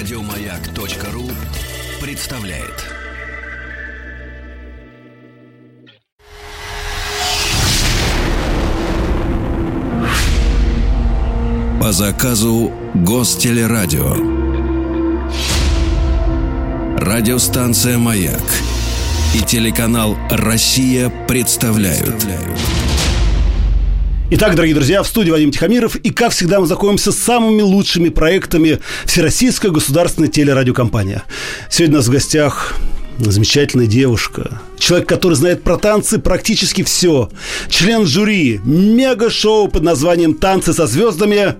Радиомаяк.ру представляет. По заказу Гостелерадио. Радиостанция «Маяк» и телеканал «Россия» представляют. Итак, дорогие друзья, в студии Вадим Тихомиров, и, как всегда, мы знакомимся с самыми лучшими проектами Всероссийской государственной телерадиокомпании. Сегодня у нас в гостях замечательная девушка, человек, который знает про танцы практически все, член жюри мега-шоу под названием «Танцы со звездами»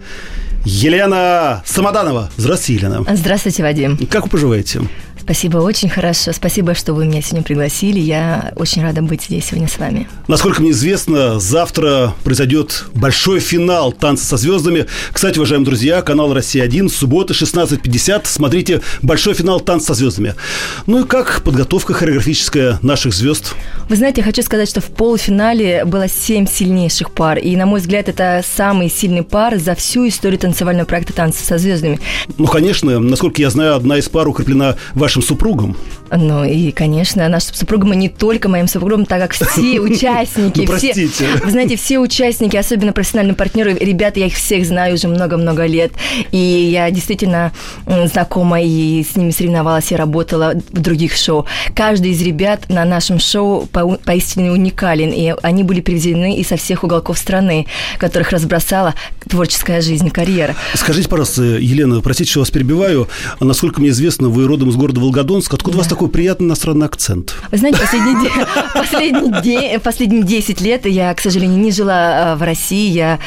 Елена Самоданова. Здравствуйте, Елена. Здравствуйте, Вадим. Как вы поживаете? Спасибо, очень хорошо. Спасибо, что вы меня сегодня пригласили. Я очень рада быть здесь сегодня с вами. Насколько мне известно, завтра произойдет большой финал «Танцы со звездами». Кстати, уважаемые друзья, канал «Россия-1», суббота, 16:50. Смотрите большой финал «Танцы со звездами». Ну и как подготовка хореографическая наших звезд? Вы знаете, я хочу сказать, что в полуфинале было 7 сильнейших пар. И, на мой взгляд, это самые сильные пары за всю историю танцевального проекта «Танцы со звездами». Ну, конечно. Насколько я знаю, одна из пар укреплена вашим супругом. Ну и, конечно, нашим супругом, и не только моим супругом, так как все участники, вы знаете, все участники, особенно профессиональные партнеры, ребята, я их всех знаю уже много-много лет, и я действительно знакома и с ними соревновалась, и работала в других шоу. Каждый из ребят на нашем шоу поистине уникален, и они были привезены и со всех уголков страны, которых разбросала творческая жизнь, карьера. Скажите, пожалуйста, Елена, простите, что вас перебиваю, насколько мне известно, вы родом из города Волгодонск. Откуда у вас такой приятный иностранный акцент? Вы знаете, последние 10 лет я, к сожалению, не жила в России. Я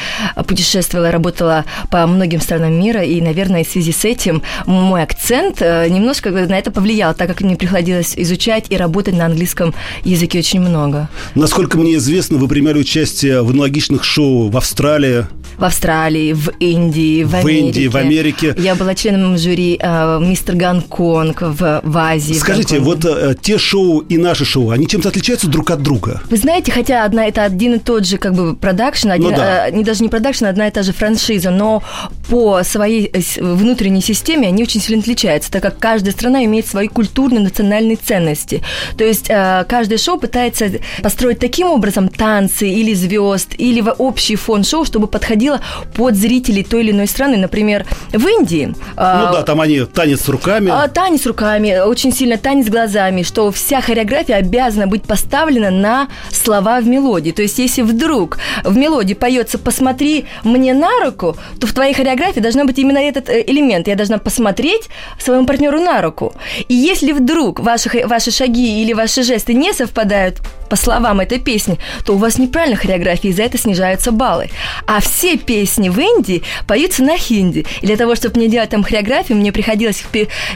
путешествовала, работала по многим странам мира. И, наверное, в связи с этим мой акцент немножко на это повлиял, так как мне приходилось изучать и работать на английском языке очень много. Насколько мне известно, вы принимали участие в аналогичных шоу в Австралии. В Австралии, в Индии, в Америке. Я была членом жюри «Мистер Гонконг» в Азии. Скажите, вот те шоу и наши шоу, они чем-то отличаются друг от друга? Вы знаете, хотя это один и тот же как бы продакшн, даже не продакшн, одна и та же франшиза, но по своей внутренней системе они очень сильно отличаются, так как каждая страна имеет свои культурные, национальные ценности. То есть каждое шоу пытается построить таким образом танцы или звезд, или общий фон шоу, чтобы подходило под зрителей той или иной страны. Например, в Индии. Там они танец руками. Танец руками, очень сильно танец глазами, что вся хореография обязана быть поставлена на слова в мелодии. То есть, если вдруг в мелодии поется «посмотри мне на руку», то в твоей хореографии должна быть именно этот элемент. Я должна посмотреть своему партнеру на руку. И если вдруг ваши шаги или ваши жесты не совпадают по словам этой песни, то у вас неправильная хореография, и за это снижаются баллы. А все песни в Индии поются на хинди. И для того, чтобы не делать там хореографию, мне приходилось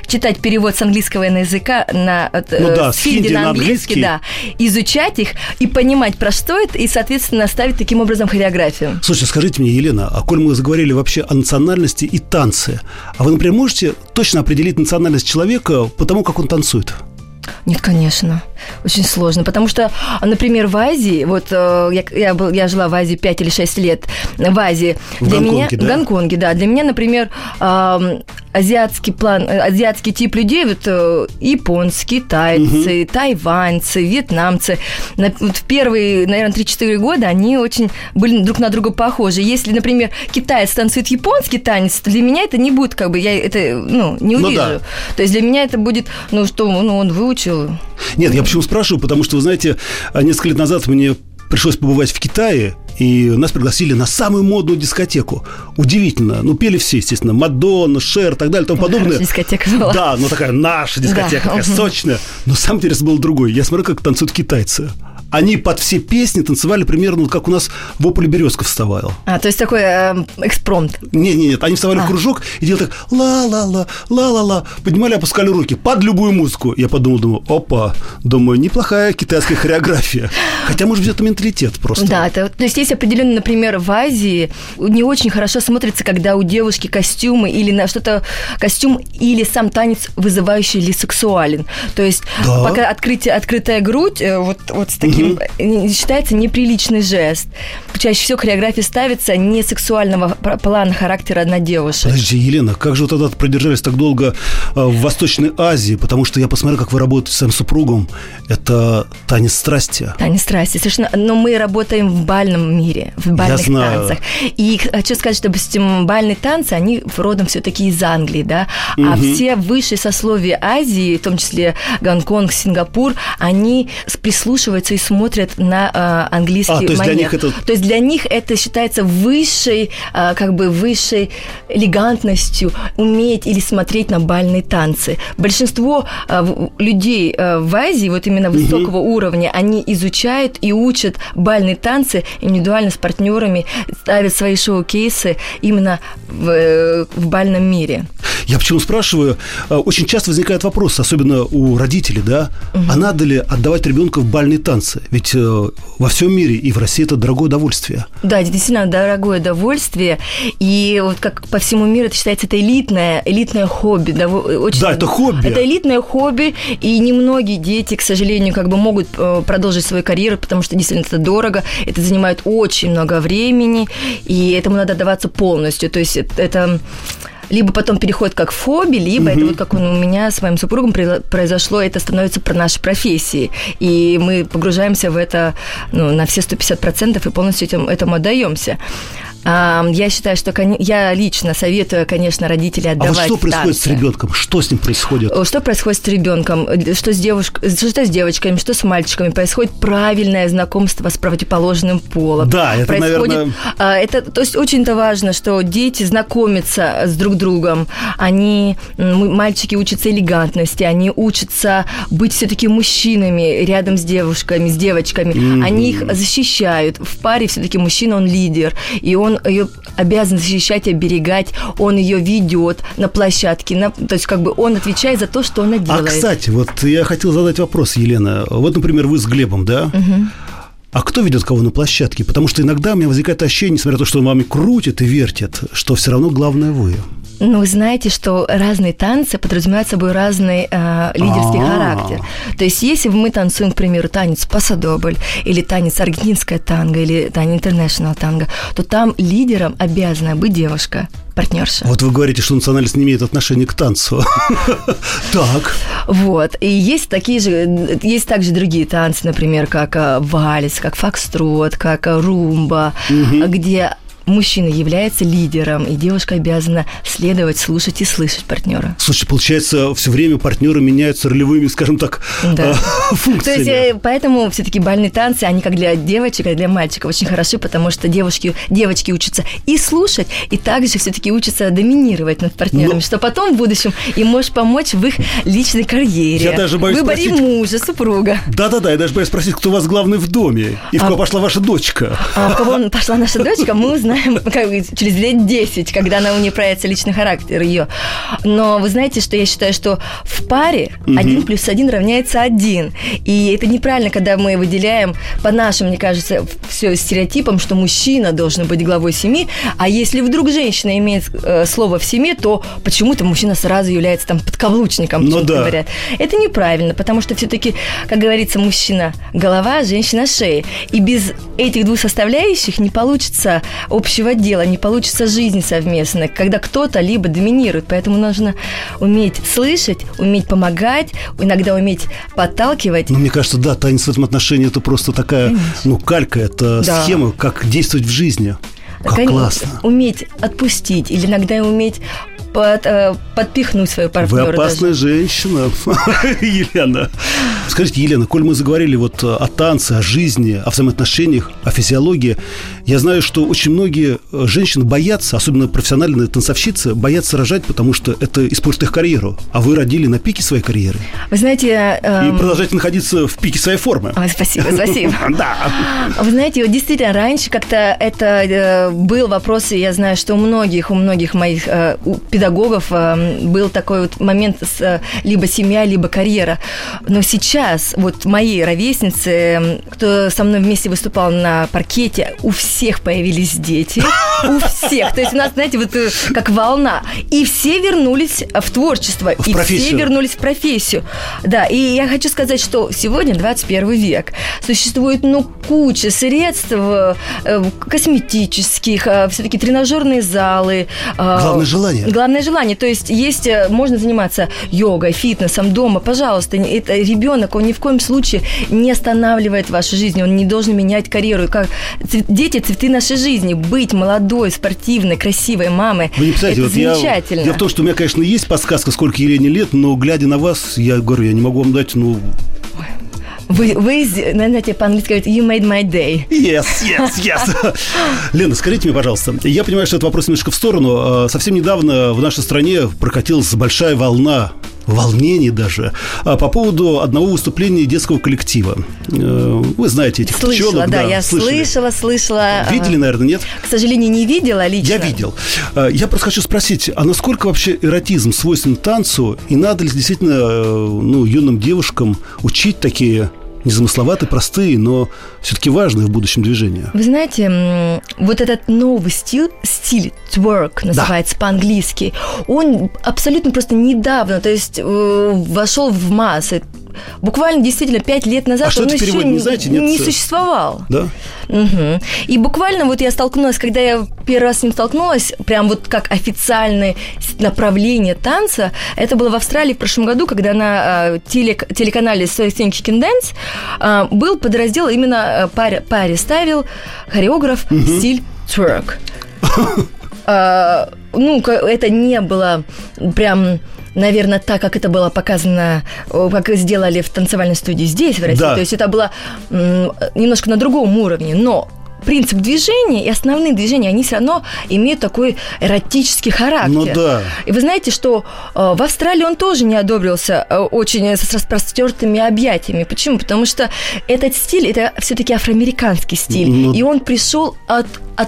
читать перевод с английского языка с хинди на английский, изучать их и понимать, про что это, и, соответственно, ставить таким образом хореографию. Слушайте, скажите мне, Елена, а коль мы заговорили вообще о национальности и танце, а вы, например, можете точно определить национальность человека по тому, как он танцует? Нет, конечно. Очень сложно. Потому что, например, в Азии, я жила в Азии 5 или 6 лет, в Азии. В Гонконге, да. Для меня, например, азиатский тип людей, японские, тайцы, тайваньцы, вьетнамцы. В первые, наверное, 3-4 года они очень были друг на друга похожи. Если, например, китаец танцует японский танец, для меня это не будет, не увижу. Ну, да. То есть для меня это будет, он выучил. Нет, я почему спрашиваю, потому что, вы знаете, несколько лет назад мне пришлось побывать в Китае, и нас пригласили на самую модную дискотеку. Удивительно. Пели все, естественно. Мадонна, Шер, так далее, тому подобное. Наша дискотека была. Да, такая наша дискотека, такая сочная. Но самое интересное было другое. Я смотрю, как танцуют китайцы. Они под все песни танцевали примерно, как у нас «Вопль березка» вставала. То есть такой экспромт. Нет, они вставали в кружок и делали так ла-ла-ла, ла-ла-ла, поднимали, опускали руки под любую музыку. Я подумал, неплохая китайская хореография. Хотя, может быть, это менталитет просто. Да, то есть есть определенно, например, в Азии не очень хорошо смотрится, когда у девушки костюмы или на что-то костюм или сам танец вызывающий или сексуален. То есть пока открытая грудь, вот с таким считается неприличный жест. Чаще всего хореография ставится не сексуального плана характера на девушек. Подожди, Елена, как же вы тогда продержались так долго в Восточной Азии? Потому что я посмотрел, как вы работаете с своим супругом. Это танец страсти. Танец страсти, совершенно. Но мы работаем в бальном мире, в бальных танцах. И хочу сказать, что, допустим, бальные танцы, они родом все-таки из Англии, да? А все высшие сословия Азии, в том числе Гонконг, Сингапур, они прислушиваются и смотрят на английский манер. То есть для них это считается высшей, как бы высшей элегантностью уметь или смотреть на бальные танцы. Большинство людей в Азии, вот именно высокого уровня, они изучают и учат бальные танцы индивидуально с партнерами, ставят свои шоу-кейсы именно в бальном мире. Я почему спрашиваю? Очень часто возникает вопрос, особенно у родителей, да, а надо ли отдавать ребенка в бальные танцы? Ведь во всем мире и в России это дорогое удовольствие. Да, действительно, дорогое удовольствие. И вот как по всему миру это считается, это элитное хобби. Да, очень, да, это хобби. Это элитное хобби, и немногие дети, к сожалению, как бы могут продолжить свою карьеру, потому что действительно это дорого, это занимает очень много времени, и этому надо отдаваться полностью. То есть это... Либо потом переходит как фобия, либо это вот как у меня с моим супругом произошло, это становится про нашей профессии. И мы погружаемся в это на все 150% и полностью этому отдаемся. Я считаю, что я лично советую, конечно, родителям отдавать танцы. А вот что происходит с ребенком? Что с ним происходит? Что происходит с ребенком? Что с девочками? Что с мальчиками? Происходит правильное знакомство с противоположным полом. Да, это, наверное... То есть очень-то важно, что дети знакомятся с друг другом. Мальчики учатся элегантности, они учатся быть все-таки мужчинами рядом с девушками, с девочками. Они их защищают. В паре все-таки мужчина, он лидер, и он ее обязан защищать, оберегать, он ее ведет на площадке, то есть как бы он отвечает за то, что она делает. А, кстати, вот я хотел задать вопрос, Елена. Вот, например, вы с Глебом, да? А кто ведет кого на площадке? Потому что иногда у меня возникает ощущение, несмотря на то, что он вами крутит и вертит, что все равно главное вы. Ну, вы знаете, что разные танцы подразумевают собой разный лидерский характер. То есть, если мы танцуем, к примеру, танец «Пасадобль» или танец «Аргентинская танго» или танец «Интернешнл танго», то там лидером обязана быть девушка. Партнерша. Вот вы говорите, что национальность не имеет отношения к танцу. Так. Вот. И есть также другие танцы, например, как вальс, как фокстрот, как румба, где мужчина является лидером, и девушка обязана следовать, слушать и слышать партнера. Слушай, получается, все время партнеры меняются ролевыми, скажем так, функциями. То есть, поэтому все-таки бальные танцы, они как для девочек, как для мальчиков очень хороши, потому что девочки учатся и слушать, и также все-таки учатся доминировать над партнерами, что потом в будущем им может помочь в их личной карьере. Я даже боюсь спросить... Выборе мужа, супруга. Да-да-да, я даже боюсь спросить, кто у вас главный в доме, и в кого пошла ваша дочка. А в кого пошла наша дочка, мы узнаем через лет 10, когда она у нее проявится личный характер ее. Но вы знаете, что я считаю, что в паре 1 + 1 равняется 1. И это неправильно, когда мы выделяем по нашим, мне кажется, все стереотипом, что мужчина должен быть главой семьи, а если вдруг женщина имеет слово в семье, то почему-то мужчина сразу является там подкаблучником, говорят. Это неправильно, потому что все-таки, как говорится, мужчина голова, женщина шея. И без этих двух составляющих не получится общего дела, не получится жизнь совместная, когда кто-то либо доминирует. Поэтому нужно уметь слышать, уметь помогать, иногда уметь подталкивать. Ну, мне кажется, да, танец в этом отношении это просто такая, калька, это схема, как действовать в жизни. Как классно. Уметь отпустить или иногда уметь подпихнуть свою партнера. Вы опасная женщина, Елена. Скажите, Елена, коль мы заговорили вот о танце, о жизни, о взаимоотношениях, о физиологии, я знаю, что очень многие женщины боятся, особенно профессиональные танцовщицы, боятся рожать, потому что это испортит их карьеру. А вы родили на пике своей карьеры. Вы знаете... И продолжаете находиться в пике своей формы. Спасибо. Да. Вы знаете, вот действительно, раньше как-то это был вопрос, и я знаю, что у многих моих педагогов был такой вот момент либо семья, либо карьера. Но сейчас вот мои ровесницы, кто со мной вместе выступал на паркете, у всех всех появились дети, у всех. То есть у нас, знаете, вот как волна. И все вернулись в творчество. И все вернулись в профессию. Да, и я хочу сказать, что сегодня 21 век. Существует, ну, куча средств косметических, все-таки тренажерные залы. Главное желание. Главное желание. То есть есть, можно заниматься йогой, фитнесом дома. Пожалуйста, это ребенок, он ни в коем случае не останавливает вашу жизнь. Он не должен менять карьеру. Как дети, цветы нашей жизни. Быть молодой, спортивной, красивой мамой. Вы не представляете, это вот замечательно. Дело в том, что у меня, конечно, есть подсказка, сколько Елене лет, но глядя на вас, я говорю, я не могу вам дать, ну... Вы, знаете, по-английски говорите, you made my day. Yes, yes, yes. Лена, скажите мне, пожалуйста, я понимаю, что этот вопрос немножко в сторону. Совсем недавно в нашей стране прокатилась большая волна, волнение даже, по поводу одного выступления детского коллектива. Вы знаете этих слышала, пчелок. Да, я слышала. Видели, наверное, нет? К сожалению, не видела лично. Я видел. Я просто хочу спросить, а насколько вообще эротизм свойственен танцу, и надо ли действительно, ну, юным девушкам учить такие... незамысловатые, простые, но все-таки важные в будущем движения. Вы знаете, вот этот новый стиль twerk называется, да, по-английски, он абсолютно просто недавно, то есть вошел в массы. Буквально действительно 5 лет назад он еще не существовал. Да? Угу. И буквально вот я столкнулась, когда я первый раз с ним столкнулась, прям вот как официальное направление танца, это было в Австралии в прошлом году, когда на телеканале So I Think You Can Dance был подраздел, именно паре ставил хореограф стиль twerk. Ну, это не было прям... Наверное, так, как это было показано, как сделали в танцевальной студии здесь, в России. Да. То есть это было немножко на другом уровне, но принцип движения и основные движения, они все равно имеют такой эротический характер. Ну да. И вы знаете, что в Австралии он тоже не одобрился очень с распростертыми объятиями. Почему? Потому что этот стиль, это все-таки афроамериканский стиль. Ну... И он пришел от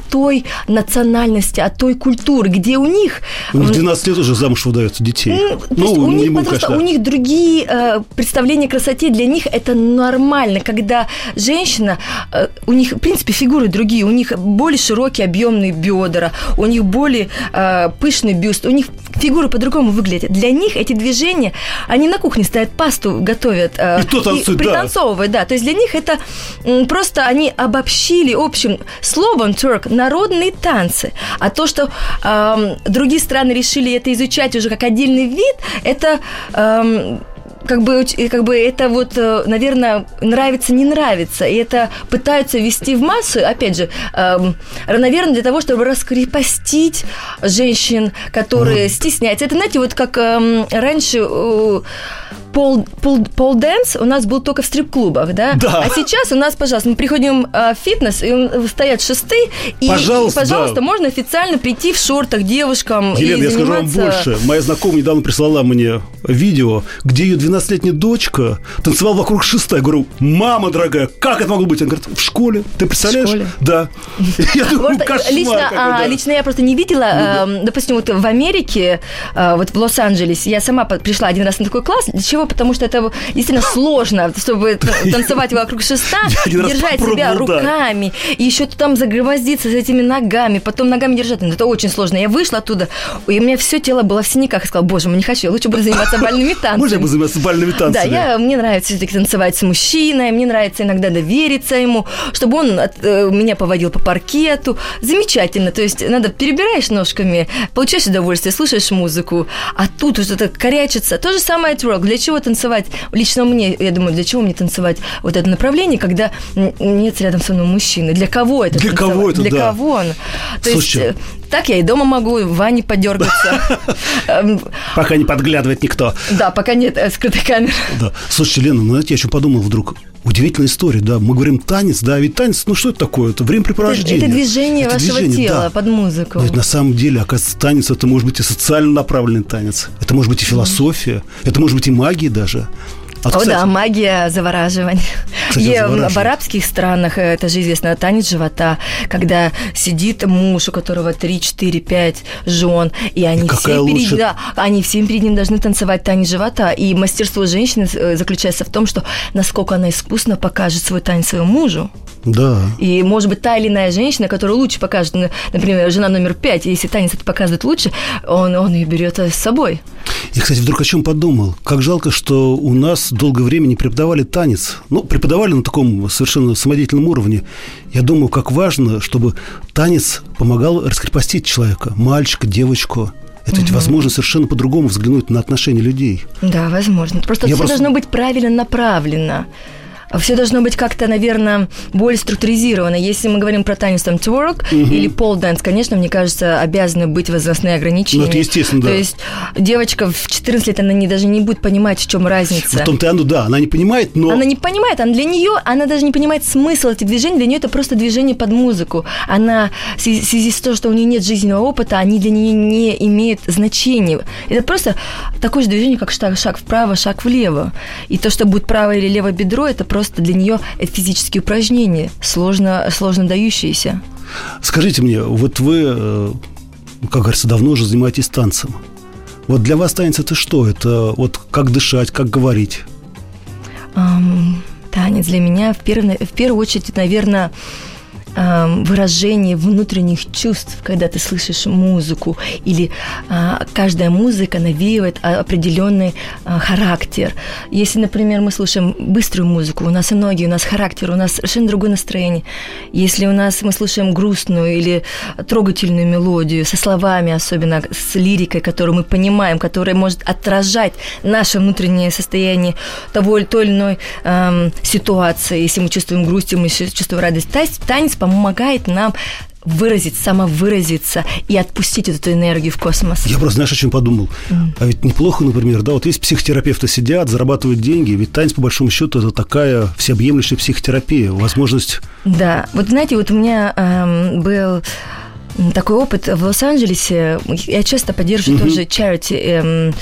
той национальности, от той культуры, где у них... В 12 лет уже замуж выдаются детей. Ну, у них, потому что у них другие представления о красоте. Для них это нормально, когда женщина... У них, в принципе, фигуры другие. У них более широкие, объемные бедра, у них более пышный бюст, у них фигуры по-другому выглядят. Для них эти движения... Они на кухне стоят, пасту готовят. И то танцует, да. Пританцовывают, да. То есть для них это просто... Они обобщили общим словом тверк народные танцы. А то, что другие страны решили это изучать уже как отдельный вид, это... Как бы это вот, наверное, нравится, не нравится. И это пытаются ввести в массу, опять же, наверное, для того, чтобы раскрепостить женщин, которые стесняются. Это, знаете, вот как раньше... Пол-дэнс у нас был только в стрип-клубах, да? Да. А сейчас у нас, пожалуйста, мы приходим в фитнес, и стоят шесты, и, пожалуйста, да, можно официально прийти в шортах девушкам. Елена, и заниматься... я скажу вам больше. Моя знакомая недавно прислала мне видео, где ее 12-летняя дочка танцевала вокруг шеста. Я говорю, мама дорогая, как это могло быть? Она говорит, в школе. Ты представляешь? В школе? Да. Я думаю, кошмар. Лично я просто не видела. Допустим, вот в Америке, вот в Лос-Анджелесе, я сама пришла один раз на такой класс. Для чего? Потому что это действительно сложно, чтобы танцевать вокруг шеста, держать себя руками, и еще там загромоздиться с этими ногами, потом ногами держать. Это очень сложно. Я вышла оттуда, и у меня все тело было в синяках. Я сказала, боже мой, не хочу, я лучше буду заниматься бальными танцами. Можно я буду заниматься бальными танцами? Да, мне нравится все-таки танцевать с мужчиной, мне нравится иногда довериться ему, чтобы он меня поводил по паркету. Замечательно. То есть надо перебираешь ножками, получаешь удовольствие, слушаешь музыку, а тут уже это корячится. То же самое тверк. Для чего танцевать? Лично мне, я думаю, для чего мне танцевать вот это направление, когда нет рядом со мной мужчины? Для кого это? Для танцевать? Кого это? Для, да, кого он? То Слушай. Есть, так я и дома могу, в ванне подергаться. Пока не подглядывает никто. Да, пока нет скрытой камеры. Да. Слушайте, Лена, ну знаете, я еще подумал вдруг. Удивительная история, да. Мы говорим танец, да, ведь танец, ну что это такое? Это времяпрепровождение. Это движение вашего тела, да, под музыку. Но ведь на самом деле, оказывается, танец, это может быть и социально направленный танец. Это может быть и философия. Это может быть и магия даже. Вот, кстати, да, магия завораживания. И в арабских странах это же известно, танец живота, когда сидит муж, у которого 3, 4, 5 жен, и они все перед ним должны танцевать танец живота. И мастерство женщины заключается в том, что насколько она искусно покажет свой танец своему мужу. Да. И, может быть, та или иная женщина, которая лучше покажет, например, жена номер 5, если танец это показывает лучше, он ее берет с собой. Я, кстати, вдруг о чем подумал. Как жалко, что у нас долгое время не преподавали танец. Ну, преподавали на таком совершенно самодеятельном уровне. Я думаю, как важно, чтобы танец помогал раскрепостить человека, мальчика, девочку. Это ведь возможно совершенно по-другому взглянуть на отношения людей. Да, возможно. Просто все должно быть правильно направлено. Все должно быть как-то, наверное, более структуризировано. Если мы говорим про танец там тверк или пол-данс, конечно, мне кажется, обязаны быть возрастные ограничения. Ну, это естественно, да. То есть девочка в 14 лет, она даже не будет понимать, в чем разница. В том-то, да, она не понимает, но... Она не понимает, она для нее, она даже не понимает смысл этих движений, для нее это просто движение под музыку. Она, в связи с тем, что у нее нет жизненного опыта, они для нее не имеют значения. Это просто такое же движение, как шаг вправо, шаг влево. И то, что будет правое или левое бедро, это просто для нее это физические упражнения, сложно дающиеся. Скажите мне, вот вы, как говорится, давно уже занимаетесь танцем. Вот для вас танец это что? Это вот как дышать, как говорить? Танец для меня в первую очередь, наверное, выражение внутренних чувств, когда ты слышишь музыку, или каждая музыка навеивает определенный характер. Если, например, мы слушаем быструю музыку, у нас энергия, у нас характер, у нас совершенно другое настроение. Если мы слушаем грустную или трогательную мелодию, со словами, особенно с лирикой, которую мы понимаем, которая может отражать наше внутреннее состояние того или той или иной ситуации. Если мы чувствуем грусть, мы чувствуем радость. Танец помогает нам выразить, самовыразиться и отпустить эту энергию в космос. Я просто, знаешь, о чем подумал? А ведь неплохо, например, да, вот есть психотерапевты сидят, зарабатывают деньги, ведь танец, по большому счету, это такая всеобъемлющая психотерапия, возможность... Да, вот знаете, вот у меня был такой опыт в Лос-Анджелесе, я часто поддерживаю тоже charity,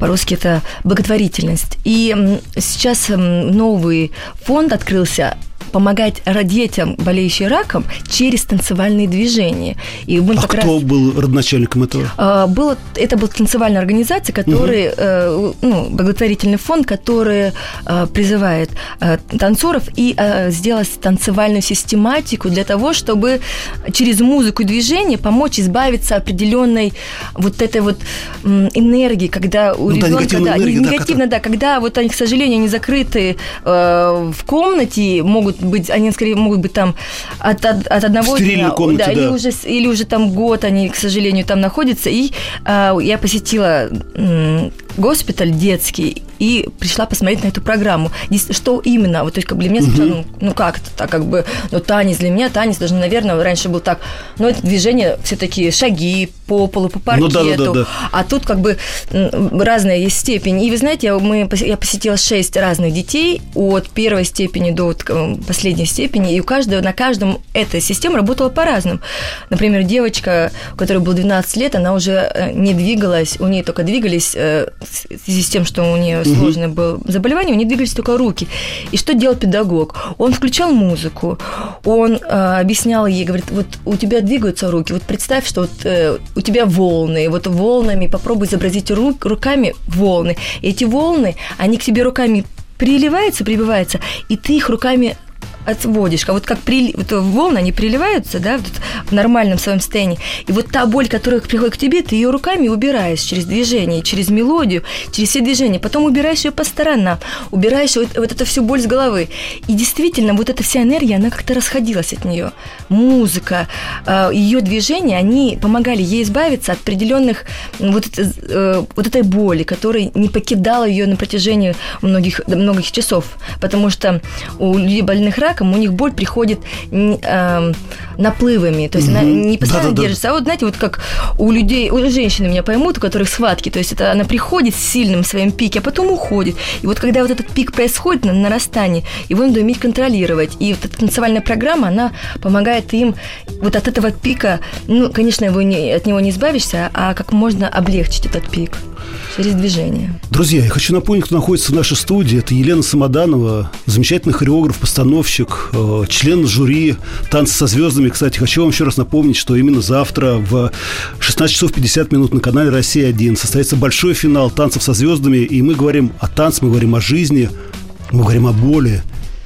по-русски это благотворительность, и сейчас новый фонд открылся, помогать детям, болеющим раком, через танцевальные движения. И мы кто был родоначальником этого? Это была танцевальная организация, благотворительный фонд, который призывает танцоров и сделать танцевальную систематику для того, чтобы через музыку и движение помочь избавиться определенной вот этой вот энергии, когда у ребенка... когда вот они, к сожалению, они закрыты в комнате, они скорее могут быть там от одного дня, комнате, да. Или уже там год они, к сожалению, там находятся. И я посетила госпиталь детский и пришла посмотреть на эту программу. Что именно? Вот только для меня сначала, танец для меня, танец даже, наверное, раньше был так, это движение все-таки шаги по полу, по паркету, а тут разная есть степень. И вы знаете, я посетила 6 разных детей от первой степени до последней степени, и на каждом эта система работала по-разному. Например, девочка, у которой было 12 лет, она уже не двигалась, у нее только двигались, в связи с тем, что у нее сложное было заболевание, у нее двигались только руки. И что делал педагог? Он включал музыку, он объяснял ей, говорит, вот у тебя двигаются руки, вот представь, что у тебя волны, вот волнами попробуй изобразить руками волны. И эти волны, они к тебе руками прибиваются, и ты их руками отводишь. А вот как волны, они приливаются, да, в нормальном своем состоянии. И вот та боль, которая приходит к тебе, ты ее руками убираешь через движение, через мелодию, через все движения. Потом убираешь ее по сторонам, убираешь вот эту всю боль с головы. И действительно, вот эта вся энергия, она как-то расходилась от нее. Музыка, ее движения, они помогали ей избавиться от определенных вот этой боли, которая не покидала ее на протяжении многих часов. Потому что у людей больных раком, у них боль приходит наплывами, то есть она не постоянно держится, а вот знаете, вот как у людей, у женщин меня поймут, у которых схватки, то есть она приходит с сильным своим пике, а потом уходит, и вот когда вот этот пик происходит на нарастании, его надо уметь контролировать, и вот эта танцевальная программа, она помогает им вот от этого пика, конечно, от него не избавишься, а как можно облегчить этот пик. через движение. Друзья, я хочу напомнить, кто находится в нашей студии. Это Елена Самоданова, замечательный хореограф, постановщик, член жюри «Танцы со звездами». Кстати, хочу вам еще раз напомнить, что именно завтра в 16:50 на канале «Россия-1» состоится большой финал «Танцев со звездами». И мы говорим о танце, мы говорим о жизни, мы говорим о боли.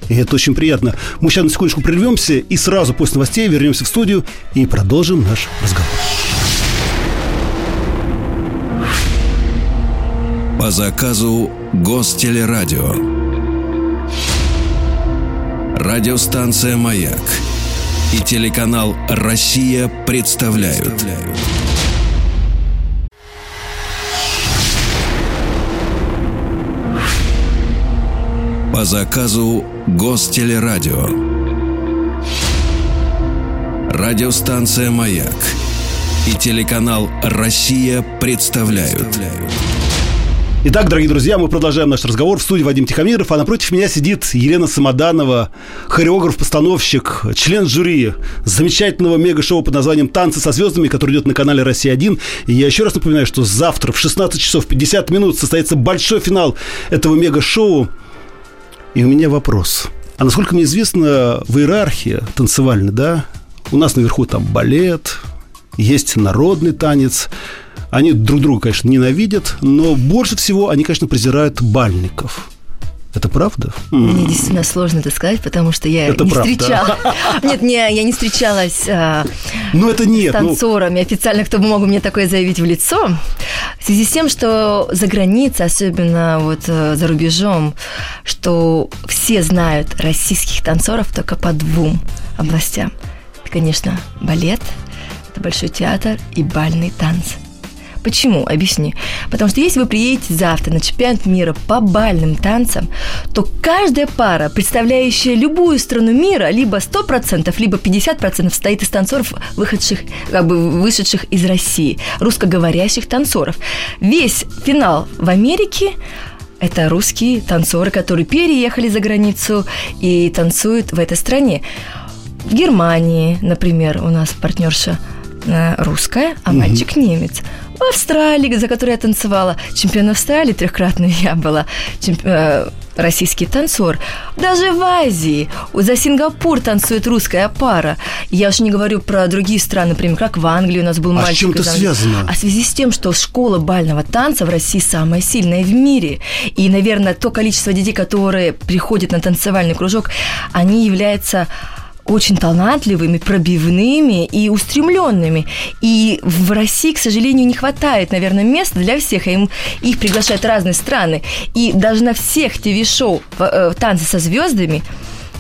И это очень приятно. Мы сейчас на секундочку прервемся и сразу после новостей вернемся в студию и продолжим наш разговор. По заказу Гостелерадио. Радиостанция «Маяк» и телеканал «Россия» представляют. По заказу Гостелерадио. Радиостанция «Маяк» и телеканал «Россия» представляют. Итак, дорогие друзья, мы продолжаем наш разговор. В студии Вадим Тихомиров, а напротив меня сидит Елена Самоданова, хореограф-постановщик, член жюри замечательного мега-шоу под названием «Танцы со звездами», который идет на канале «Россия-1». И я еще раз напоминаю, что завтра в 16:50 состоится большой финал этого мега-шоу. И у меня вопрос. А насколько мне известно, в иерархии танцевальной, да, у нас наверху там балет, есть народный танец. Они друг друга, конечно, ненавидят, но больше всего они, конечно, презирают бальников. Это правда? Мне действительно сложно это сказать, потому что я это не встречала. Нет, я не встречалась с танцорами официально, кто бы мог мне такое заявить в лицо. В связи с тем, что за границей, особенно вот за рубежом, что все знают российских танцоров только по двум областям. Это, конечно, балет, это Большой театр и бальный танец. Почему? Объясню. Потому что если вы приедете завтра на чемпионат мира по бальным танцам, то каждая пара, представляющая любую страну мира, либо 100%, либо 50% состоит из танцоров, вышедших из России, русскоговорящих танцоров. Весь финал в Америке – это русские танцоры, которые переехали за границу и танцуют в этой стране. В Германии, например, у нас партнерша русская, а мальчик немец. В Австралии, за которой я танцевала, чемпион Австралии трехкратной я была, российский танцор. Даже в Азии за Сингапур танцует русская пара. Я уж не говорю про другие страны, например, как в Англии у нас был мальчик. А с чем это связано? А в связи с тем, что школа бального танца в России самая сильная в мире. И, наверное, то количество детей, которые приходят на танцевальный кружок, они являются очень талантливыми, пробивными и устремленными. И в России, к сожалению, не хватает, наверное, места для всех. Их приглашают разные страны. И даже на всех ТВ-шоу «Танцы со звездами»,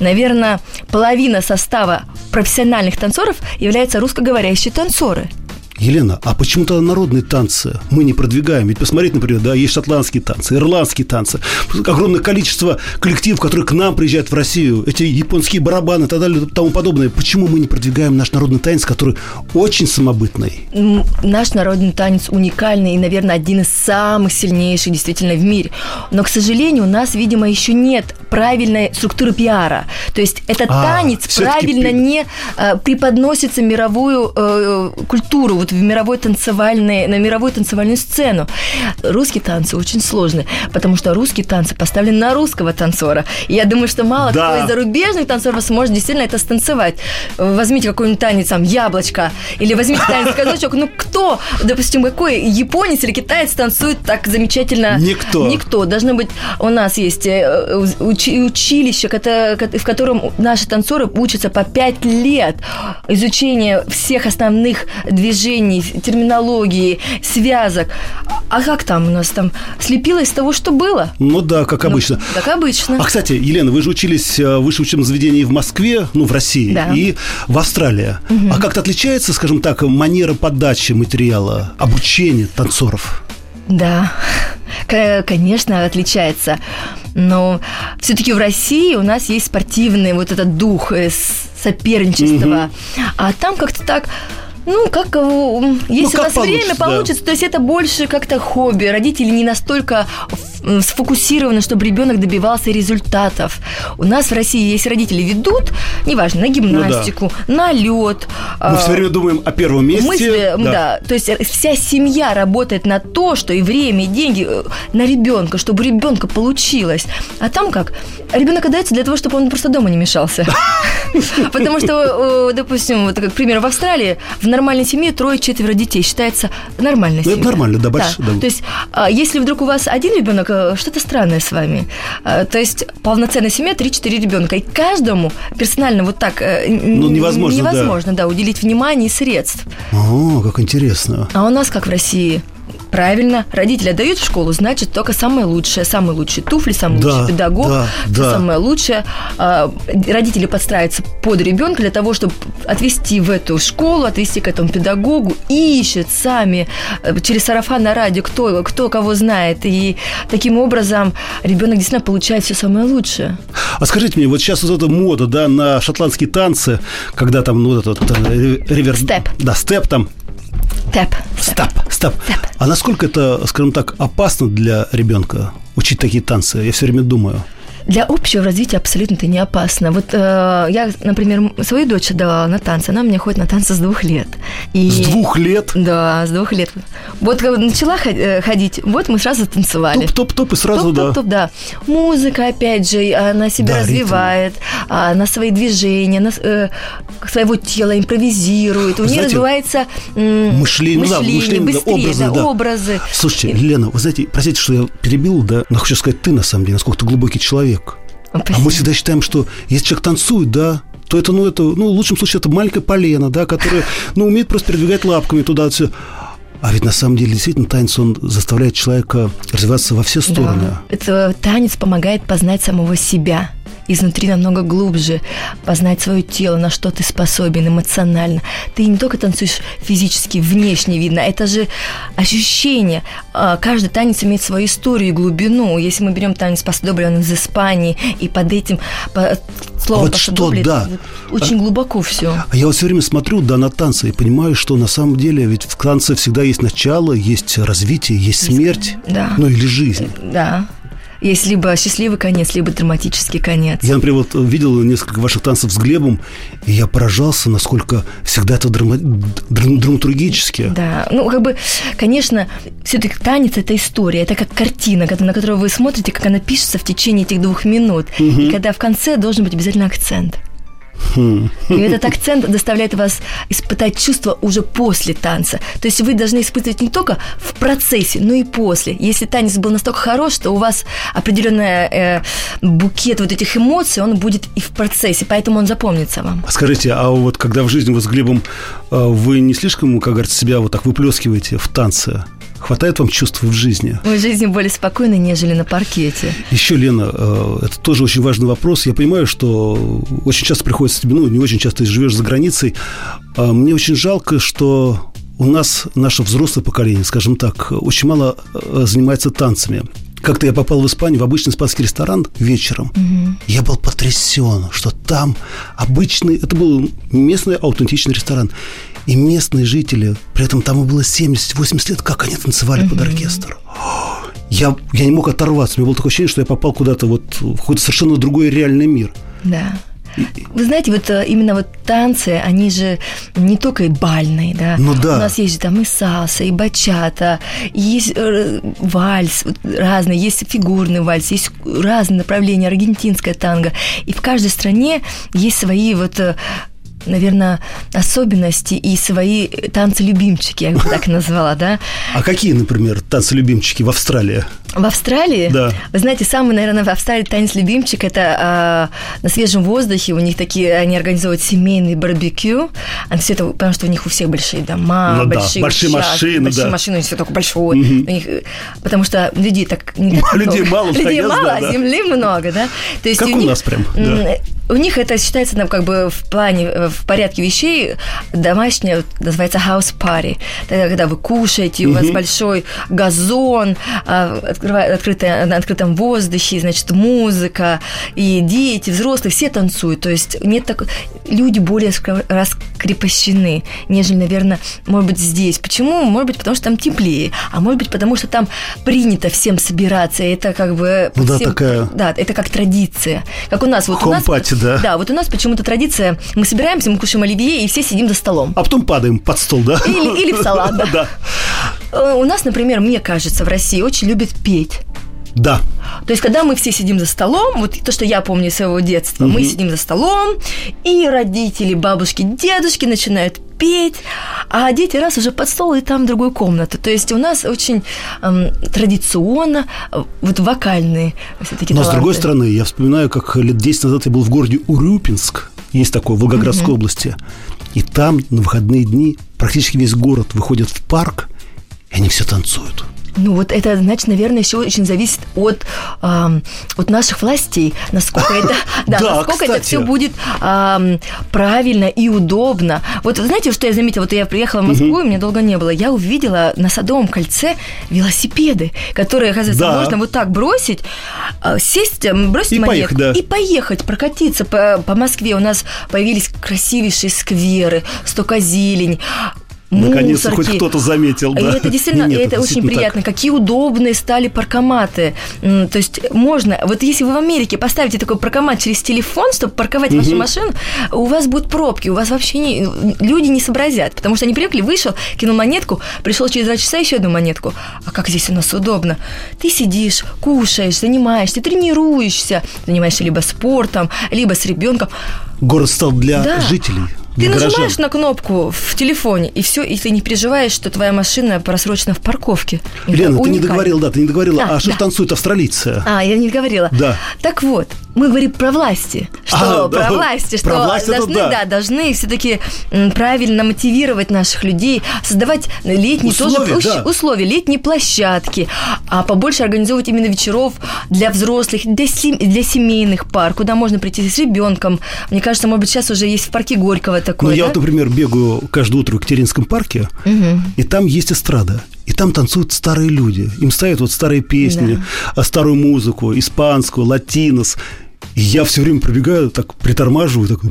наверное, половина состава профессиональных танцоров являются русскоговорящие танцоры. Елена, а почему-то народные танцы мы не продвигаем. Ведь посмотрите, например, да, есть шотландские танцы, ирландские танцы. Огромное количество коллективов, которые к нам приезжают в Россию. Эти японские барабаны и так далее, и тому подобное. Почему мы не продвигаем наш народный танец, который очень самобытный? Наш народный танец уникальный и, наверное, один из самых сильнейших действительно в мире. Но, к сожалению, у нас, видимо, еще нет правильной структуры пиара. То есть этот танец правильно не преподносится мировую культуру, в мировую танцевальную сцену. Русские танцы очень сложны, потому что русские танцы поставлены на русского танцора. И я думаю, что мало кто из зарубежных танцоров сможет действительно это станцевать. Возьмите какой-нибудь танец, там, «Яблочко», или возьмите танец «Казачок». Ну, кто, допустим, какой японец или китаец танцует так замечательно? Никто. Никто. Должно быть, у нас есть училище, в котором наши танцоры учатся по 5 лет изучения всех основных движений, терминологии, связок. А как там у нас там? Слепилось из того, что было. Ну да, как обычно. А, кстати, Елена, вы же учились в высшем учебном заведении в Москве, в России, и в Австралии. А как-то отличается, скажем так, манера подачи материала, обучения танцоров? Да, конечно, отличается. Но все-таки в России у нас есть спортивный вот этот дух соперничества. А там как-то так... Если у нас время получится, то есть это больше как-то хобби. Родители не настолько сфокусировано, чтобы ребенок добивался результатов. У нас в России есть родители ведут, неважно, на гимнастику, ну, да. на лед. Мы все время думаем о первом месте. Да. То есть вся семья работает на то, что и время, и деньги на ребенка, чтобы у ребенка получилось. А там как? Ребенок отдается для того, чтобы он просто дома не мешался. Потому что, допустим, вот как пример, в Австралии в нормальной семье 3-4 детей считается нормальной семьей. Это нормально, да, большой. То есть, если вдруг у вас один ребенок, что-то странное с вами. То есть, полноценная семья 3-4 ребенка. И каждому персонально вот так невозможно уделить внимание и средств. О, как интересно. А у нас как в России? Правильно, родители отдают в школу, значит, только самое лучшее. Самые лучшие туфли, самый лучший педагог, самое лучшее. Родители подстраиваются под ребенка для того, чтобы отвести в эту школу, отвести к этому педагогу, ищут сами через сарафанное радио, кто кого знает. И таким образом ребенок действительно получает все самое лучшее. А скажите мне, вот сейчас вот эта мода, да, на шотландские танцы, когда там, ну, вот этот реверс... Степ. Да, степ там. Стап. А насколько это, скажем так, опасно для ребенка учить такие танцы? Я все время думаю. Для общего развития абсолютно это не опасно. Вот я, например, свою дочь отдавала на танцы. Она у меня ходит на танцы с 2 лет. И... С 2 лет? Да, с 2 лет. Вот когда начала ходить, вот мы сразу танцевали. Топ-топ-топ и сразу, Топ-топ-топ. Музыка, опять же, она себя развивает, она свои движения, она своего тела импровизирует. У нее развивается мышление, образы. Слушайте, Лена, вы знаете, простите, что я перебил, да, но хочу сказать, ты, на самом деле, насколько ты глубокий человек. Спасибо. А мы всегда считаем, что если человек танцует, да, то это, в лучшем случае, это маленькая полена, да, которая, умеет просто передвигать лапками туда все. А ведь на самом деле действительно танец, он заставляет человека развиваться во все стороны. Да. Это танец помогает познать самого себя изнутри намного глубже, познать свое тело, на что ты способен эмоционально. Ты не только танцуешь физически, внешне видно, это же ощущение. Каждый танец имеет свою историю и глубину. Если мы берем танец «Пасадобль», он из Испании, и под этим словом «Пасадобль» очень глубоко все. А я вот все время смотрю, да, на танцы и понимаю, что на самом деле ведь в танце всегда есть начало, есть развитие, есть смерть, или жизнь. Да. Есть либо счастливый конец, либо драматический конец. Я, например, вот видел несколько ваших танцев с Глебом, и я поражался, насколько всегда это драматургически. Да, конечно, все-таки танец – это история, это как картина, на которую вы смотрите, как она пишется в течение этих 2 минут, и когда в конце должен быть обязательно акцент. И этот акцент заставляет вас испытать чувства уже после танца. То есть вы должны испытывать не только в процессе, но и после. Если танец был настолько хорош, то у вас определенный букет вот этих эмоций, он будет и в процессе, поэтому он запомнится вам. Скажите, а вот когда в жизни вы с Глебом, вы не слишком, как говорится, себя вот так выплескиваете в танце? Хватает вам чувств в жизни? Мы в жизни более спокойны, нежели на паркете. Еще, Лена, это тоже очень важный вопрос. Я понимаю, что очень часто приходится тебе, не очень часто, ты живешь за границей. Мне очень жалко, что у нас, наше взрослое поколение, скажем так, очень мало занимается танцами. Как-то я попал в Испанию, в обычный испанский ресторан вечером. Я был потрясен, что там обычный... Это был местный аутентичный ресторан. И местные жители, при этом тому было 70-80 лет, как они танцевали под оркестр. Я не мог оторваться. У меня было такое ощущение, что я попал куда-то в какой-то совершенно другой реальный мир. Да. Вы знаете, именно танцы, они же не только и бальные, да? У нас есть же там и сальса, и бачата, есть вальс разный, есть фигурный вальс, есть разные направления, аргентинская танго. И в каждой стране есть свои наверное, особенности и свои танцы-любимчики, я бы так назвала, да? А какие, например, танцы-любимчики в Австралии? В Австралии? Да. Вы знаете, самый, наверное, в Австралии танец-любимчик – это на свежем воздухе. У них они организовывают семейные барбекю. Все это, потому что у них у всех большие дома, большие машины. Большие машины, у них все такое большое. Потому что людей так не так много. Людей мало, а земли много, да? То есть как у нас прям, да. У них это считается в порядке вещей домашнее, называется house party. Тогда, когда вы кушаете, у вас большой газон, на открытом воздухе, значит, музыка, и дети, взрослые, все танцуют. То есть нет так... люди более раскрепощены, нежели, наверное, может быть, здесь. Почему? Может быть, потому что там теплее, а может быть, потому что там принято всем собираться. Это как бы... Ну, да, всем... такая... Да, это как традиция. Как у нас. Вот Хом-пати, да. Да, вот у нас почему-то традиция. Мы собираемся, мы кушаем оливье, и все сидим за столом. А потом падаем под стол, да? Или в салат, да. У нас, например, мне кажется, в России очень любят петь. Да. То есть, когда мы все сидим за столом, вот то, что я помню из своего детства, мы сидим за столом, и родители, бабушки, дедушки начинают петь, а дети раз уже под стол, и там в другую комнату. То есть, у нас очень традиционно вот вокальные все-таки таланты. Но, с другой стороны, я вспоминаю, как лет 10 назад я был в городе Урюпинск, есть такое, в Волгоградской области, и там на выходные дни практически весь город выходит в парк, и они все танцуют. Ну, вот это, значит, наверное, еще очень зависит от наших властей, насколько это все будет правильно и удобно. Вот, знаете, что я заметила? Вот я приехала в Москву, и меня долго не было. Я увидела на Садовом кольце велосипеды, которые, оказывается, можно вот так бросить, сесть, бросить монетку и поехать, прокатиться по Москве. У нас появились красивейшие скверы, столько зелень. Наконец-то хоть кто-то заметил, да. Это действительно, нет, это действительно очень приятно. Так. Какие удобные стали паркоматы. То есть можно, вот если вы в Америке поставите такой паркомат через телефон, чтобы парковать вашу машину, у вас будут пробки, у вас вообще люди не сообразят, потому что они привыкли, вышел, кинул монетку, пришел через 2 часа еще одну монетку. А как здесь у нас удобно. Ты сидишь, кушаешь, занимаешься, тренируешься, занимаешься либо спортом, либо с ребенком. Город стал для жителей. Ты нажимаешь на кнопку в телефоне, и все, и ты не переживаешь, что твоя машина просрочена в парковке. Лена, ты не договорила. А что танцует австралийцы? А, я не договорила. Да. Так вот, мы говорим про власти. Должны все-таки правильно мотивировать наших людей, создавать условия, летние площадки, а побольше организовывать именно вечеров для взрослых, для семейных пар, куда можно прийти с ребенком. Мне кажется, может быть, сейчас уже есть в парке Горького такое. Ну, я вот, например, бегаю каждое утро в Екатерининском парке, и там есть эстрада. И там танцуют старые люди. Им ставят вот старые песни, старую музыку, испанскую, латинос. И я все время пробегаю, так притормаживаю, такой...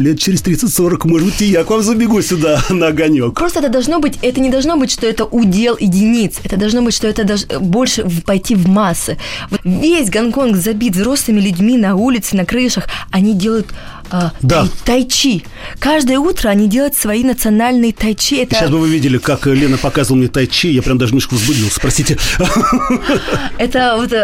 лет через 30-40, может быть, и я к вам забегу сюда на огонек. Просто это не должно быть, что это удел единиц. Это должно быть, что это больше пойти в массы. Вот весь Гонконг забит взрослыми людьми на улице, на крышах. Они делают тайчи. Каждое утро они делают свои национальные тайчи. Сейчас бы вы видели, как Лена показывала мне тайчи. Я прям даже немножко возбудился, простите. Это вот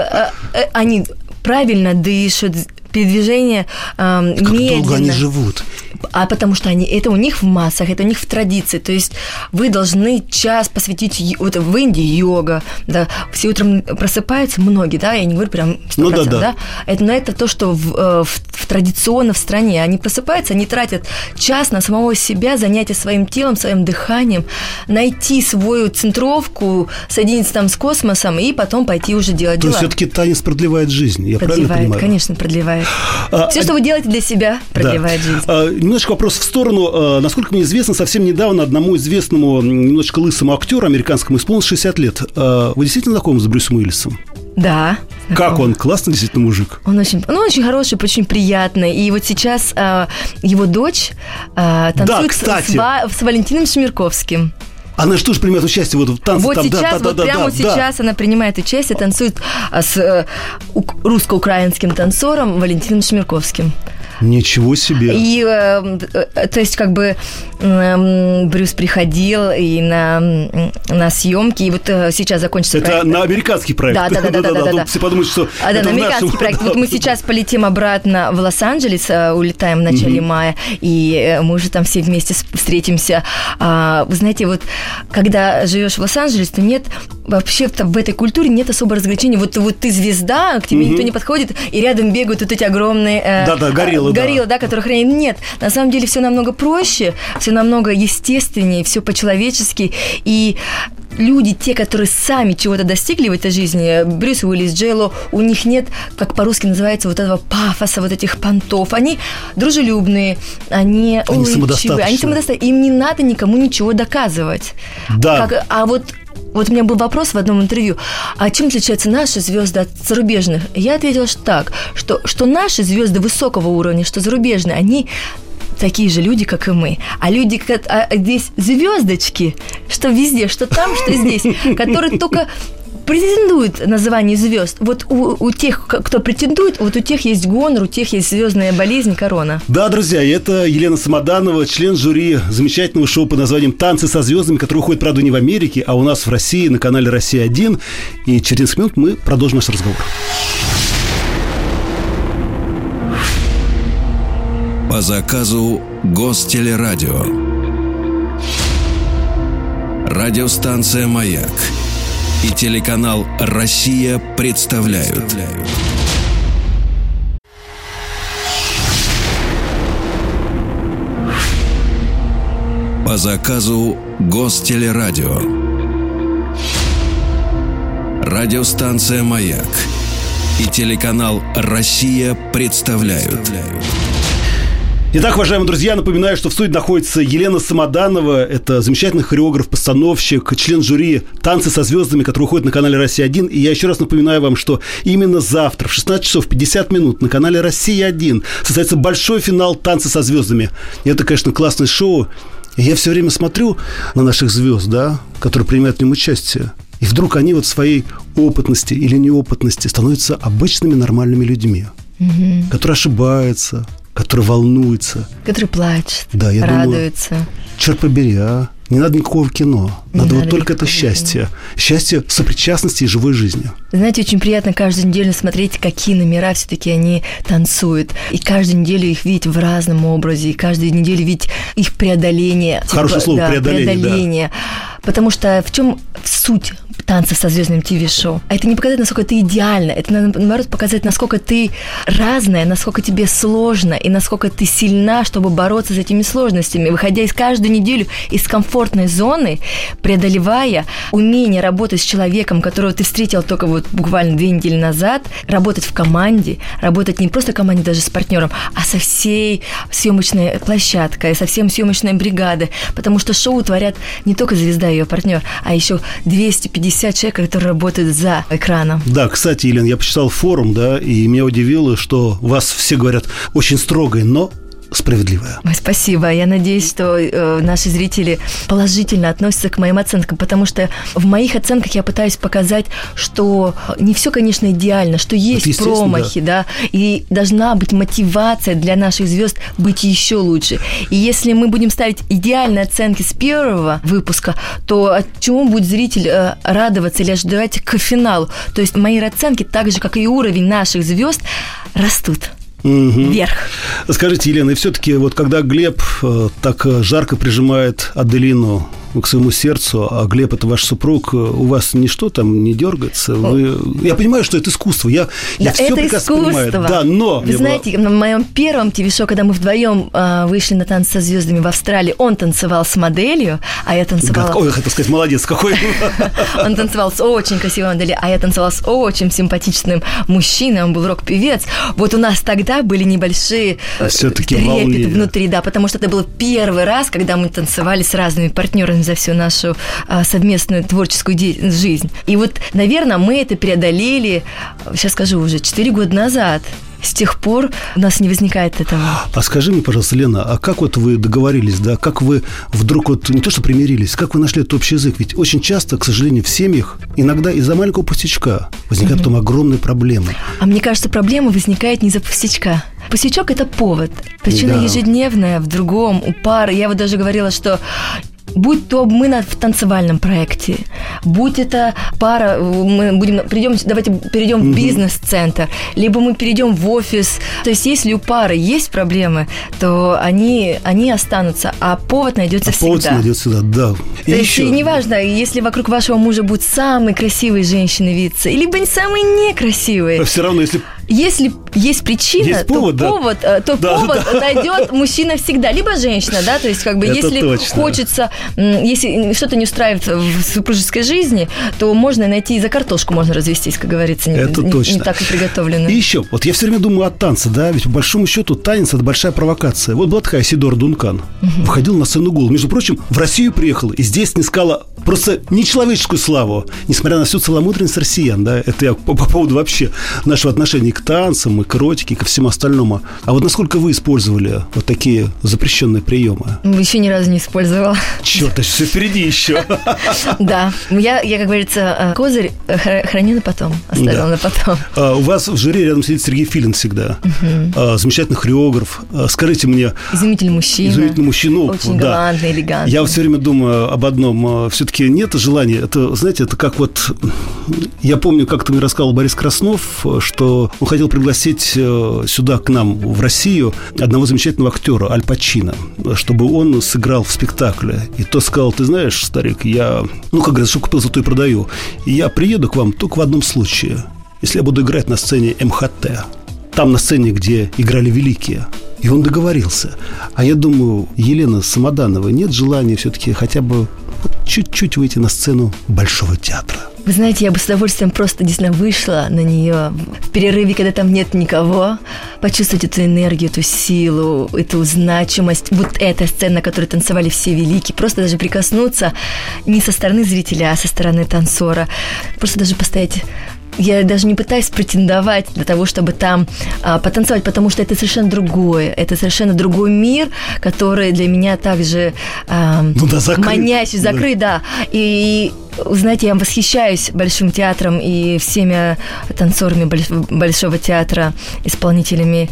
они правильно дышат, передвижение медленно. Как долго они живут? А потому что это у них в массах, это у них в традиции. То есть вы должны час посвятить... Вот в Индии йога, да. Все утром просыпаются, многие, да, я не говорю прям 100%, да. Это то, что традиционно в стране. Они просыпаются, они тратят час на самого себя, занятия своим телом, своим дыханием, найти свою центровку, соединиться там с космосом и потом пойти уже делать дела. То есть все-таки танец продлевает жизнь, я правильно понимаю? Продлевает, конечно, продлевает. Все, что вы делаете для себя, продлевает жизнь. Немножко вопрос в сторону. Насколько мне известно, совсем недавно одному известному, немножечко лысому актеру американскому исполнилось 60 лет. Вы действительно знакомы с Брюсом Уиллисом? Да. Как он? Классный действительно мужик. Он очень хороший, очень приятный. И вот сейчас его дочь танцует с Валентином Чмерковским. Она же тоже принимает участие вот в танце. Вот сейчас она принимает участие, танцует с русско-украинским танцором Валентином Чмерковским. Ничего себе. И, то есть, как бы, Брюс приходил и на съемки, и вот сейчас закончится проект. Это на американский проект. Да. Все подумают, что... на американский проект. Вот мы сейчас полетим обратно в Лос-Анджелес, улетаем в начале мая, и мы уже там все вместе встретимся. Вы знаете, вот, когда живешь в Лос-Анджелесе, то нет... Вообще-то в этой культуре нет особо развлечений. Вот ты звезда, к тебе никто не подходит, и рядом бегают вот эти огромные... гориллы, да, которых реально нет. На самом деле все намного проще, все намного естественнее, все по-человечески. И люди, те, которые сами чего-то достигли в этой жизни, Брюс Уиллис, Джей Ло, у них нет, как по-русски называется, вот этого пафоса, вот этих понтов. Они дружелюбные, они улыбчивые, они самодостаточные. Им не надо никому ничего доказывать. Да. А вот Вот у меня был вопрос в одном интервью, а чем отличаются наши звезды от зарубежных? Я ответила так, что наши звезды высокого уровня, что зарубежные, они такие же люди, как и мы. А люди, здесь звездочки, что везде, что там, что здесь, которые только претендуют на звание звезд. Вот у тех, кто претендует, вот у тех есть гонор, у тех есть звездная болезнь, корона. Да, друзья, это Елена Самоданова, член жюри замечательного шоу под названием «Танцы со звездами», которое уходит, правда, не в Америке, а у нас в России на канале «Россия-1». И через несколько минут мы продолжим наш разговор. По заказу Гостелерадио. Радиостанция «Маяк» и телеканал «Россия» представляют. По заказу Гостелерадио. Радиостанция «Маяк» и телеканал «Россия» представляют. Итак, уважаемые друзья, напоминаю, что в студии находится Елена Самоданова. Это замечательный хореограф, постановщик, член жюри «Танцы со звездами», который уходит на канале «Россия-1». И я еще раз напоминаю вам, что именно завтра в 16 часов 50 минут на канале «Россия-1» состоится большой финал «Танцы со звездами». И это, конечно, классное шоу. И я все время смотрю на наших звезд, да, которые принимают в нем участие. И вдруг они вот в своей опытности или неопытности становятся обычными нормальными людьми, которые ошибаются, который волнуется, который плачет, да, я радуется. Думаю, черт побери, а? Не надо никакого кино. Надо вот только это счастье. Счастье сопричастности и живой жизни. Знаете, очень приятно каждую неделю смотреть, какие номера все-таки они танцуют. И каждую неделю их видеть в разном образе. И каждую неделю видеть их преодоление. Хорошее слово, да, преодоление. Да. Потому что в чем суть танца со звездным ТВ-шоу? Это не показать, насколько ты идеальна. Это, наоборот, показать, насколько ты разная, насколько тебе сложно и насколько ты сильна, чтобы бороться с этими сложностями. Выходя из каждую неделю из комфортной зоны, преодолевая умение работать с человеком, которого ты встретил только вот буквально 2 недели назад, работать в команде, работать не просто в команде, даже с партнером, а со всей съемочной площадкой, со всем съемочной бригадой, потому что шоу творят не только звезда и ее партнер, а еще 250 человек, которые работают за экраном. Да, кстати, Елена, я почитал форум, да, и меня удивило, что вас все говорят очень строгой, но справедливая. Спасибо. Я надеюсь, что наши зрители положительно относятся к моим оценкам, потому что в моих оценках я пытаюсь показать, что не все, конечно, идеально, что есть промахи, да, и должна быть мотивация для наших звезд быть еще лучше. И если мы будем ставить идеальные оценки с первого выпуска, то чему будет зритель радоваться или ожидать к финалу? То есть мои оценки, так же, как и уровень наших звезд, растут. Вверх. Скажите, Елена, и все-таки вот когда Глеб так жарко прижимает Аделину к своему сердцу, а Глеб — это ваш супруг, у вас ничто там не дергается? Я понимаю, что это искусство. Я все это прекрасно искусство. Понимаю. Да, но... Вы знаете, на моем первом ТВ-шоу, когда мы вдвоем вышли на «Танцы со звездами» в Австралии, он танцевал с моделью, а я танцевала... Ой, я хотел сказать, молодец, какой... Он танцевал с очень красивой моделью, а я танцевала с очень симпатичным мужчиной, он был рок-певец. Вот у нас тогда были небольшие трепеты внутри, да, потому что это был первый раз, когда мы танцевали с разными партнерами за всю нашу совместную творческую жизнь. И вот, наверное, мы это преодолели, сейчас скажу, уже 4 года назад. С тех пор у нас не возникает этого. А скажи мне, пожалуйста, Лена, а как вот вы договорились, да, как вы вдруг вот не то что примирились, как вы нашли этот общий язык? Ведь очень часто, к сожалению, в семьях иногда из-за маленького пустячка возникают потом огромные проблемы. А мне кажется, проблема возникает не из-за пустячка. Пустячок – это повод. Причина ежедневная, в другом, у пары. Я вот даже говорила, что... Будь то мы в танцевальном проекте, будь это пара, мы перейдем в бизнес-центр, либо мы перейдем в офис. То есть, если у пары есть проблемы, то они останутся, а повод найдется всегда. Повод найдется всегда, да. И то еще... есть, неважно, если вокруг вашего мужа будут самые красивые женщины виться, либо самые некрасивые. Но все равно, если есть причина, есть повод, повод найдет мужчина всегда, либо женщина, да, то есть как бы это если точно. Хочется, если что-то не устраивает в супружеской жизни, то можно найти и за картошку можно развестись, как говорится, не так и приготовленную. И еще, вот я все время думаю о танце, да, ведь по большому счету танец — это большая провокация. Вот была такая Исидора Дункан, выходила на сцену голой, между прочим, в Россию приехала и здесь снискала просто нечеловеческую славу, несмотря на всю целомудренность россиян, да, это я по поводу вообще нашего отношения к танцам, и к эротике, и ко всему остальному. А вот насколько вы использовали вот такие запрещенные приемы? Еще ни разу не использовала. Черт, это все впереди еще. Да, я, как говорится, козырь храню на потом, оставила на потом. У вас в жюри рядом сидит Сергей Филин всегда, замечательный хореограф. Скажите мне... Изумительный мужчина. Изумительный мужчина. Очень галантный, элегантный. Я все время думаю об одном. Все-таки нет желания. Это, знаете, это как вот... Я помню, как-то мне рассказал Борис Краснов, что он хотел пригласить сюда, к нам, в Россию, одного замечательного актера, Аль Пачино, чтобы он сыграл в спектакле. И тот сказал: ты знаешь, старик, я... Ну, как говорится, что купил, зато и продаю. Я приеду к вам только в одном случае. Если я буду играть на сцене МХТ. Там, на сцене, где играли великие. И он договорился. А я думаю, Елена Самоданова, нет желания все-таки хотя бы чуть-чуть выйти на сцену Большого театра? Вы знаете, я бы с удовольствием просто действительно вышла на нее в перерыве, когда там нет никого, почувствовать эту энергию, эту силу, эту значимость. Вот эта сцена, на которой танцевали все великие, просто даже прикоснуться не со стороны зрителя, а со стороны танцора. Просто даже постоять... Я даже не пытаюсь претендовать для того, чтобы там потанцевать, потому что это совершенно другое. Это совершенно другой мир, который для меня также манящий, закрыт, да. И, знаете, я восхищаюсь Большим театром и всеми танцорами Большого театра, исполнителями.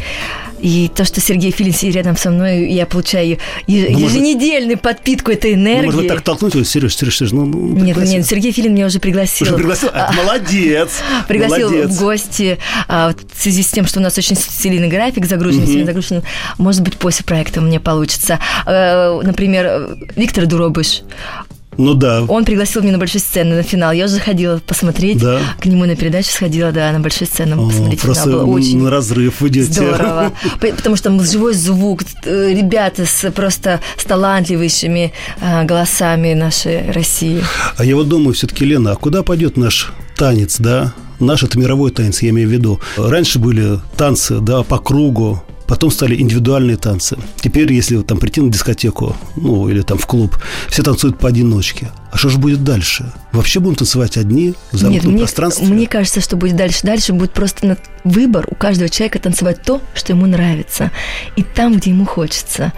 И то, что Сергей Филин сидит рядом со мной, я получаю еженедельную подпитку этой энергии. Может быть, так толкнуть его? Сереж, Нет, Сергей Филин меня уже пригласил. Уже пригласил? Молодец! Пригласил в гости. В связи с тем, что у нас очень сильный график загружен, может быть, после проекта у меня получится. Например, Виктор Дуробыш. Ну да. Он пригласил меня на большую сцену, на финал. Я уже ходила посмотреть, да? К нему на передачу сходила, да, на большую сцену посмотреть. Просто финал было очень на разрыв идете. Здорово. Потому что там живой звук, ребята с талантливейшими голосами нашей России. А я вот думаю, все-таки, Лена, а куда пойдет наш танец, да? Наш — это мировой танец, я имею в виду. Раньше были танцы, да, по кругу. Потом стали индивидуальные танцы. Теперь, если там прийти на дискотеку, ну, или там в клуб, все танцуют поодиночке. А что же будет дальше? Вообще будем танцевать одни в замкнутом пространстве? Мне кажется, что будет дальше. Дальше будет просто выбор у каждого человека танцевать то, что ему нравится. И там, где ему хочется.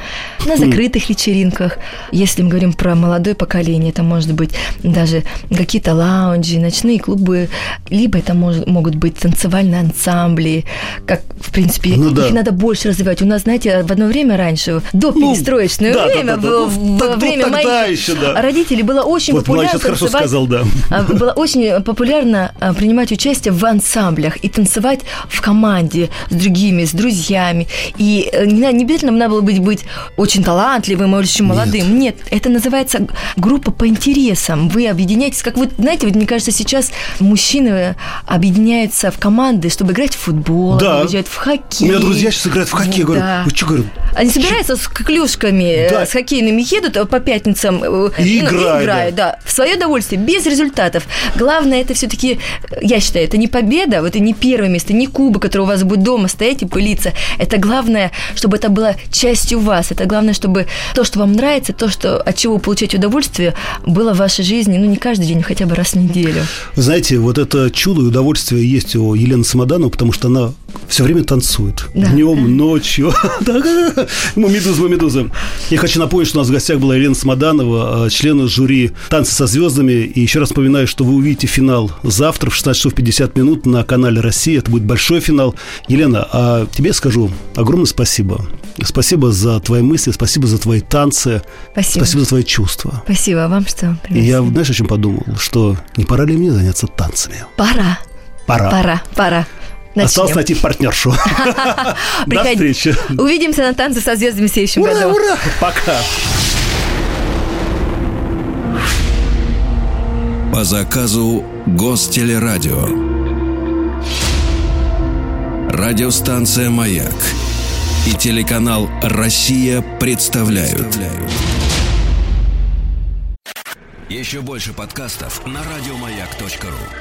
На закрытых вечеринках. Если мы говорим про молодое поколение, это может быть даже какие-то лаунжи, ночные клубы. Либо это могут быть танцевальные ансамбли. Как, в принципе, их надо больше развивать. У нас, знаете, в одно время раньше, до перестроечное время, во время моих родителей было очень было очень популярно принимать участие в ансамблях и танцевать в команде с другими, с друзьями. И не обязательно надо было быть очень талантливым, очень молодым. Нет, это называется группа по интересам. Вы объединяетесь, как вы знаете, мне кажется, сейчас мужчины объединяются в команды, чтобы играть в футбол, уезжают в хоккей. У меня друзья сейчас играют в хоккей. Говорю, вы что, говорю? Они собираются с клюшками, с хоккейными едут по пятницам и играют. Да, в свое удовольствие, без результатов. Главное, это все-таки, я считаю, это не победа, вот и не первое место, не кубок, который у вас будет дома стоять и пылиться. Это главное, чтобы это было частью вас. Это главное, чтобы то, что вам нравится, то, что, от чего вы получаете удовольствие, было в вашей жизни, ну, не каждый день, хотя бы раз в неделю. Вы знаете, вот это чудо и удовольствие есть у Елены Самодановой, потому что она все время танцует. Да. Днем, ночью. Медуза. Я хочу напомнить, что у нас в гостях была Елена Самоданова, член жюри «Танцы со звездами». И еще раз напоминаю, что вы увидите финал завтра в 16:50 на канале «Россия». Это будет большой финал. Елена, а тебе скажу огромное спасибо. Спасибо за твои мысли, спасибо за твои танцы. Спасибо. Спасибо за твои чувства. Спасибо, а вам что? И я, знаешь, о чем подумал? Что не пора ли мне заняться танцами? Пора. Начнем. Осталось найти партнершу. До встречи. Увидимся на «Танцы со звездами» в следующем году. Ура! Пока. По заказу Гостелерадио. Радиостанция «Маяк» и телеканал «Россия» представляют. Еще больше подкастов на радиомаяк.ру.